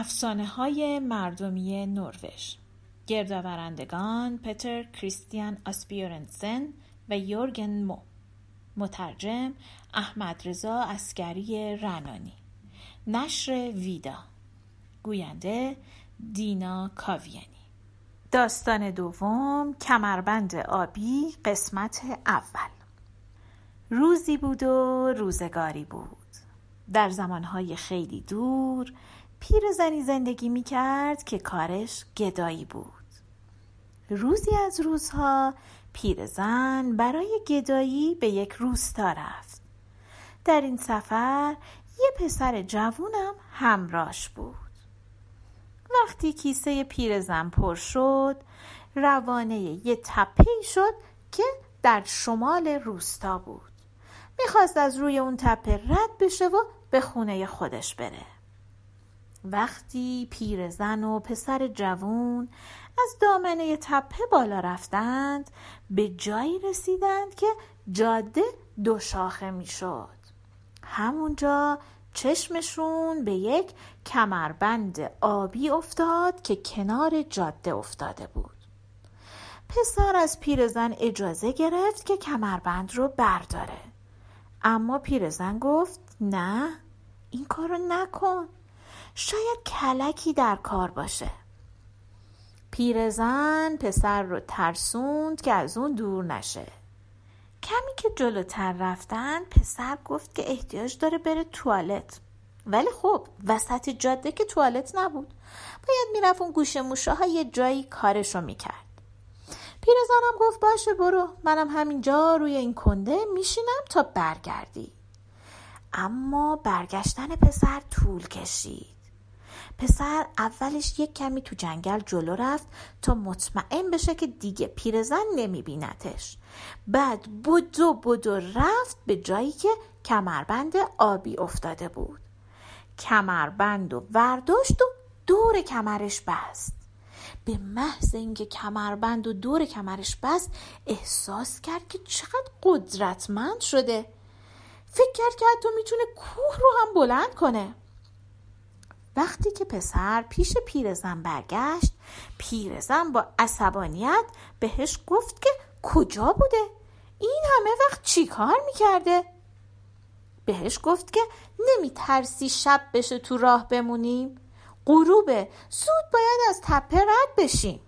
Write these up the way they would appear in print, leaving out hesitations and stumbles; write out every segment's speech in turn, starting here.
افسانه‌های مردمی نروژ. گردآورندگان پتر کریستیان آسپیورنسن و یورگن مو. مترجم احمد رضا عسکری رنانی. نشر ویدا. گوینده دینا کاویانی. داستان دوم، کمربند آبی، قسمت اول. روزی بود و روزگاری بود. در زمانهای خیلی دور پیرزنی زندگی می کرد که کارش گدایی بود. روزی از روزها پیرزن برای گدایی به یک روستا رفت. در این سفر یه پسر جوونم همراهش بود. وقتی کیسه پیرزن پر شد، روانه یه تپه‌ای شد که در شمال روستا بود. میخواست از روی اون تپه رد بشه و به خونه خودش بره. وقتی پیرزن و پسر جوون از دامنه تپه بالا رفتند، به جایی رسیدند که جاده دو شاخه میشد. همونجا چشمشون به یک کمربند آبی افتاد که کنار جاده افتاده بود. پسر از پیرزن اجازه گرفت که کمربند رو برداره، اما پیرزن گفت نه، این کارو نکن، شاید کلکی در کار باشه. پیرزن پسر رو ترسوند که از اون دور نشه. کمی که جلوتر رفتن، پسر گفت که احتیاج داره بره توالت، ولی خب وسط جاده که توالت نبود، باید میرفت اون گوشه موشاها یه جایی کارشو میکرد. پیرزنم گفت باشه برو، منم همینجا روی این کنده میشینم تا برگردی. اما برگشتن پسر طول کشید. پسر اولش یک کمی تو جنگل جلو رفت تا مطمئن بشه که دیگه پیرزن نمیبینتش. بعد بدو رفت به جایی که کمربند آبی افتاده بود. کمربند رو برداشت و دور کمرش بست. به محض اینکه کمربند و دور کمرش بست، احساس کرد که چقدر قدرتمند شده. فکر کرد که حتی میتونه کوه رو هم بلند کنه. وقتی که پسر پیش پیرزن برگشت، پیرزن با عصبانیت بهش گفت که کجا بوده؟ این همه وقت چی کار میکرده؟ بهش گفت که نمیترسی شب بشه تو راه بمونیم؟ غروبه، زود باید از تپه رد بشیم.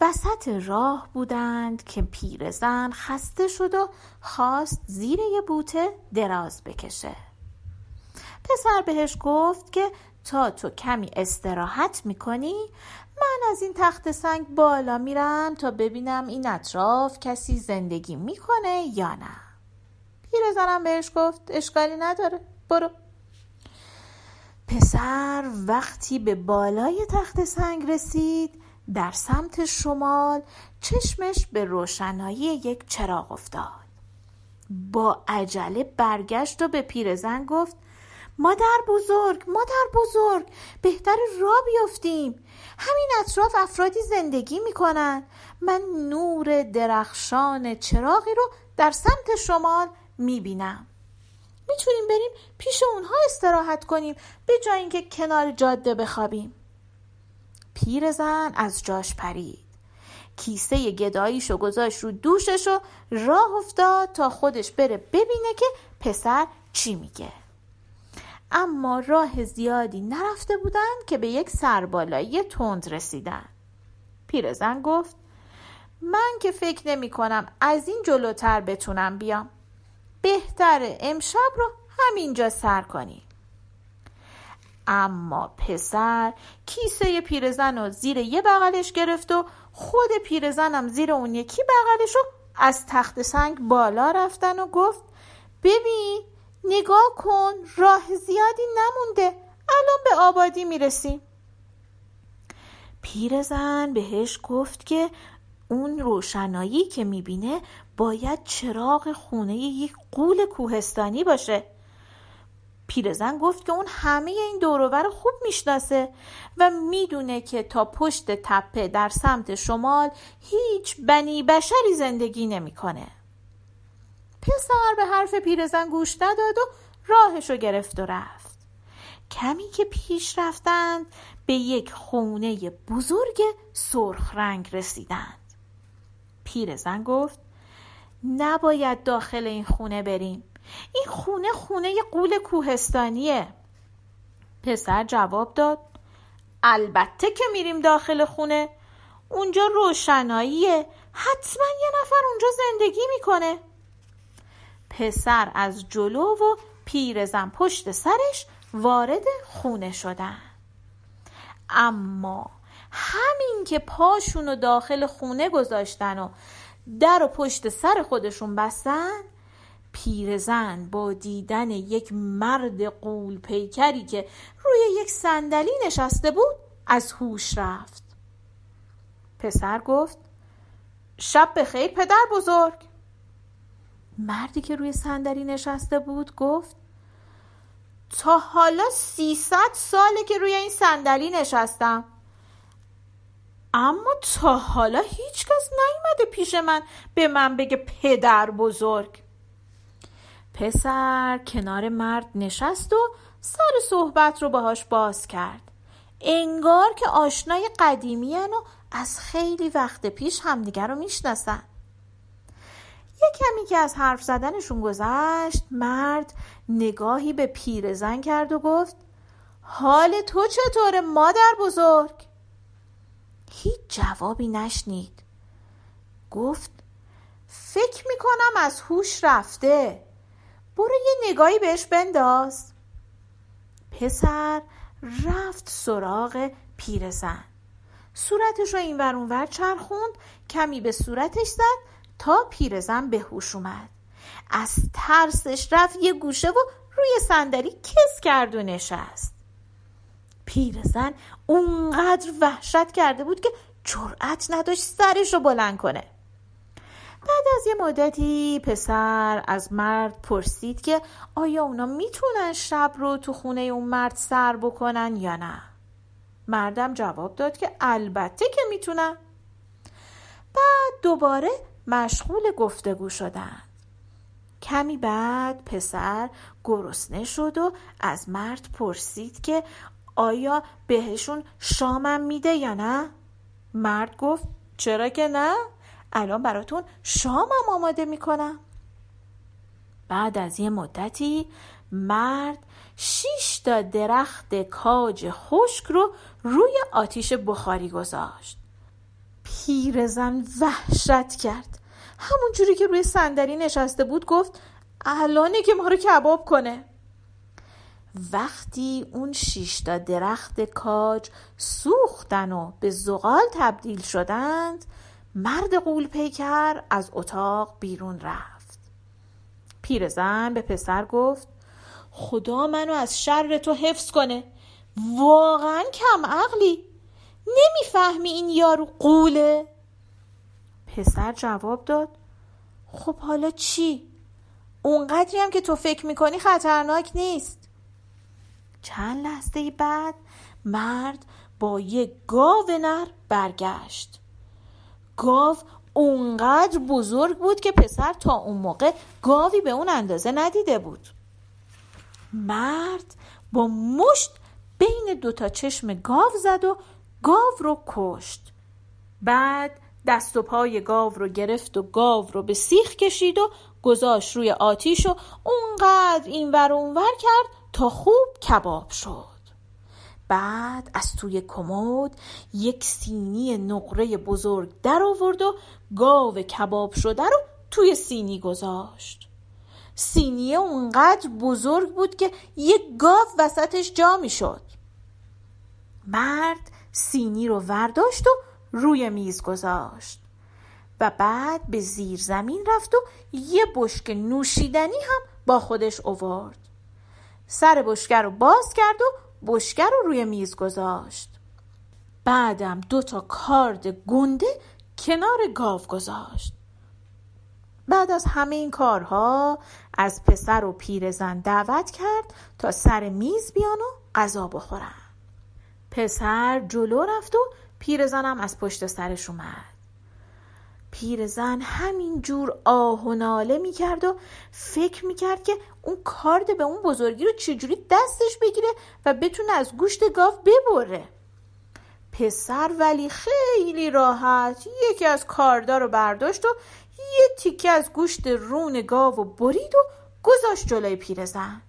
وسط راه بودند که پیرزن خسته شد و خواست زیر یه بوته دراز بکشه. پسر بهش گفت که تا تو کمی استراحت میکنی، من از این تخت سنگ بالا میرم تا ببینم این اطراف کسی زندگی میکنه یا نه. پیرزنم بهش گفت اشکالی نداره، برو. پسر وقتی به بالای تخت سنگ رسید، در سمت شمال چشمش به روشنایی یک چراغ افتاد. با عجله برگشت و به پیرزن گفت مادر بزرگ، بهتر راه بیفتیم. همین اطراف افرادی زندگی میکنن. من نور درخشان چراغی رو در سمت شمال میبینم. میتونیم بریم پیش اونها استراحت کنیم، به جای اینکه کنار جاده بخوابیم. پیرزن از جاش پرید. کیسه گداییشو گذاشت رو دوشش و راه افتاد تا خودش بره ببینه که پسر چی میگه. اما راه زیادی نرفته بودند که به یک سربالایی تند رسیدن. پیرزن گفت من که فکر نمی کنم از این جلوتر بتونم بیام. بهتره امشب رو همینجا سر کنی. اما پسر کیسه پیرزن رو زیر یه بغلش گرفت و خود پیرزنم زیر اون یکی بغلش رو از تخت سنگ بالا رفتن و گفت ببین، نگاه کن، راه زیادی نمونده، الان به آبادی میرسیم. پیرزن بهش گفت که اون روشنایی که میبینه باید چراغ خونه یک غول کوهستانی باشه. پیرزن گفت که اون همه این دوروبر خوب میشناسه و میدونه که تا پشت تپه در سمت شمال هیچ بنی بشری زندگی نمیکنه. پسر به حرف پیرزن گوش نداد و راهشو گرفت و رفت. کمی که پیش رفتند به یک خونه بزرگ سرخ رنگ رسیدند. پیرزن گفت: نباید داخل این خونه بریم. این خونه غول کوهستانیه. پسر جواب داد: البته که میریم داخل خونه. اونجا روشناییه. حتما یه نفر اونجا زندگی میکنه. پسر از جلو و پیرزن پشت سرش وارد خونه شدن. اما همین که پاشونو داخل خونه گذاشتن و در و پشت سر خودشون بستن، پیرزن با دیدن یک مرد قول پیکری که روی یک صندلی نشسته بود از هوش رفت. پسر گفت: شب بخیر پدر بزرگ. مردی که روی صندلی نشسته بود گفت: تا حالا 300 ساله که روی این صندلی نشستم، اما تا حالا هیچ کس نیومده پیش من به من بگه پدر بزرگ. پسر کنار مرد نشست و سر صحبت رو باهاش باز کرد. انگار که آشنای قدیمی‌ان و از خیلی وقت پیش همدیگر رو میشناسن. یه کمی که از حرف زدنشون گذشت، مرد نگاهی به پیرزن کرد و گفت: حال تو چطوره مادر بزرگ؟ هیچ جوابی نشنید. گفت: فکر میکنم از هوش رفته. برو یه نگاهی بهش بنداز. پسر رفت سراغ پیرزن. صورتش رو اینور اونور چرخوند، کمی به صورتش زد تا پیرزن به هوش اومد. از ترسش رفت یه گوشه و روی صندلی کس کرد و نشست. پیرزن اونقدر وحشت کرده بود که جرأت نداشت سرش رو بلند کنه. بعد از یه مدتی پسر از مرد پرسید که آیا اونا میتونن شب رو تو خونه اون مرد سر بکنن یا نه؟ مردم جواب داد که البته که میتونن. بعد دوباره مشغول گفتگو شدند. کمی بعد پسر گرسنه شد و از مرد پرسید که آیا بهشون شامم میده یا نه؟ مرد گفت: چرا که نه، الان براتون شامم آماده میکنم. بعد از یه مدتی مرد 6 تا درخت کاج خشک رو روی آتیش بخاری گذاشت. پیرزن وحشت کرد. همون جوری که روی صندلی نشسته بود گفت: الانه که ما رو کباب کنه. وقتی اون 6 تا درخت کاج سوختن و به زغال تبدیل شدند، مرد قول پیکر از اتاق بیرون رفت. پیرزن به پسر گفت: خدا منو از شر تو حفظ کنه. واقعا کم عقلی. نمیفهمی این یارو قوله؟ پسر جواب داد: خب حالا چی؟ اونقدری هم که تو فکر میکنی خطرناک نیست. چند لحظه بعد مرد با یک گاو نر برگشت. گاو اونقدر بزرگ بود که پسر تا اون موقع گاوی به اون اندازه ندیده بود. مرد با مشت بین 2 تا چشم گاو زد و گاو رو کشت. بعد دست و پای گاو رو گرفت و گاو رو به سیخ کشید و گذاشت روی آتیش و اونقدر اینور و اونور کرد تا خوب کباب شد. بعد از توی کمد یک سینی نقره بزرگ در آورد و گاو کباب شده رو توی سینی گذاشت. سینی اونقدر بزرگ بود که یک گاو وسطش جا می شد. مرد سینی رو ورداشت و روی میز گذاشت و بعد به زیر زمین رفت و یه بشک نوشیدنی هم با خودش آورد. سر بشکه رو باز کرد و بشکه رو روی میز گذاشت. بعدم 2 تا کارد گنده کنار گاو گذاشت. بعد از همه این کارها از پسر و پیرزن دعوت کرد تا سر میز بیان و غذا بخورن. پسر جلو رفت و پیرزنم از پشت سرش اومد. پیرزن همین جور آه و ناله میکرد و فکر میکرد که اون کارد به اون بزرگی رو چجوری دستش بگیره و بتونه از گوشت گاو ببره. پسر ولی خیلی راحت یکی از کاردا رو برداشت و یه تیکه از گوشت رون گاو و برید و گذاشت جلوی پیرزن.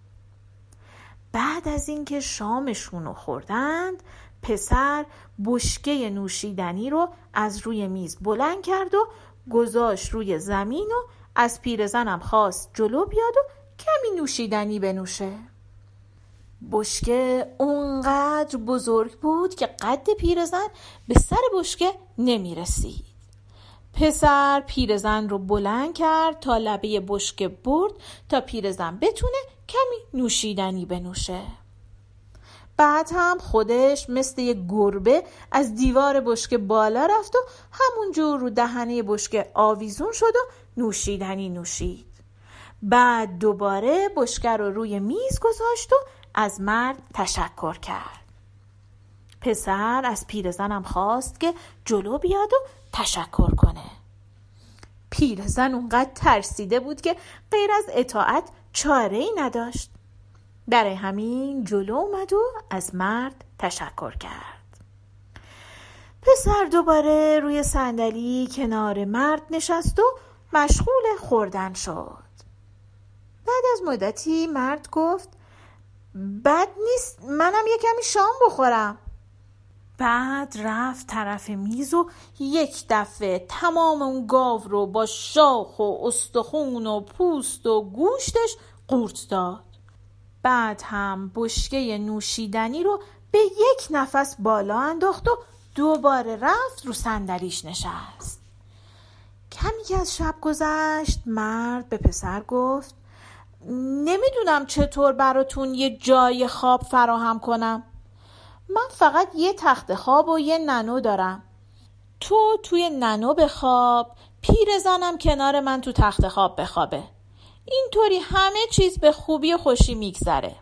بعد از اینکه شامشون رو خوردند، پسر بشکه نوشیدنی رو از روی میز بلند کرد و گذاشت روی زمین و از پیرزنم خواست جلو بیاد و کمی نوشیدنی بنوشه. بشکه اونقدر بزرگ بود که قد پیرزن به سر بشکه نمی رسید. پسر پیرزن رو بلند کرد تا لبه بشکه برد تا پیرزن بتونه کمی نوشیدنی بنوشه. بعد هم خودش مثل یک گربه از دیوار بشکه بالا رفت و همونجور رو دهنه بشکه آویزون شد و نوشیدنی نوشید. بعد دوباره بشکه رو روی میز گذاشت و از مرد تشکر کرد. پسر از پیرزنم خواست که جلو بیاد و تشکر کنه. پیرزن اونقدر ترسیده بود که غیر از اطاعت چاره‌ای نداشت. برای همین جلو اومد و از مرد تشکر کرد. پسر دوباره روی صندلی کنار مرد نشست و مشغول خوردن شد. بعد از مدتی مرد گفت بد نیست، منم یه کمی شام بخورم. بعد رفت طرف میز و یک دفعه تمام اون گاو رو با شاخ و استخون و پوست و گوشتش قورت داد. بعد هم بشکه نوشیدنی رو به یک نفس بالا انداخت و دوباره رفت رو صندلیش نشست. کمی که از شب گذشت، مرد به پسر گفت نمیدونم چطور براتون یه جای خواب فراهم کنم. من فقط یه تخت خواب و یه ننو دارم. تو توی ننو بخواب، پیرزنم کنار من تو تخت خواب بخوابه. اینطوری همه چیز به خوبی و خوشی میگذره.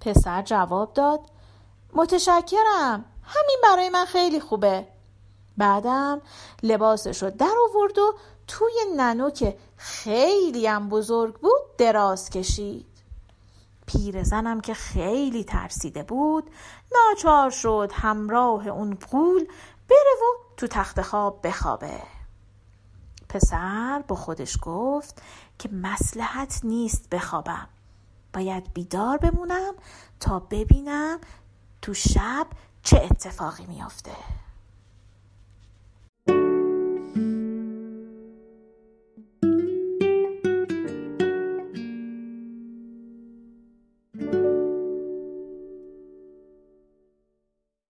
پسر جواب داد متشکرم، همین برای من خیلی خوبه. بعدم لباسش رو در آورد و توی ننو که خیلی هم بزرگ بود دراز کشید. پیرزنم که خیلی ترسیده بود ناچار شد همراه اون قول بره و تو تخت خواب بخوابه. پسر با خودش گفت که مصلحت نیست بخوابم، باید بیدار بمونم تا ببینم تو شب چه اتفاقی میافته.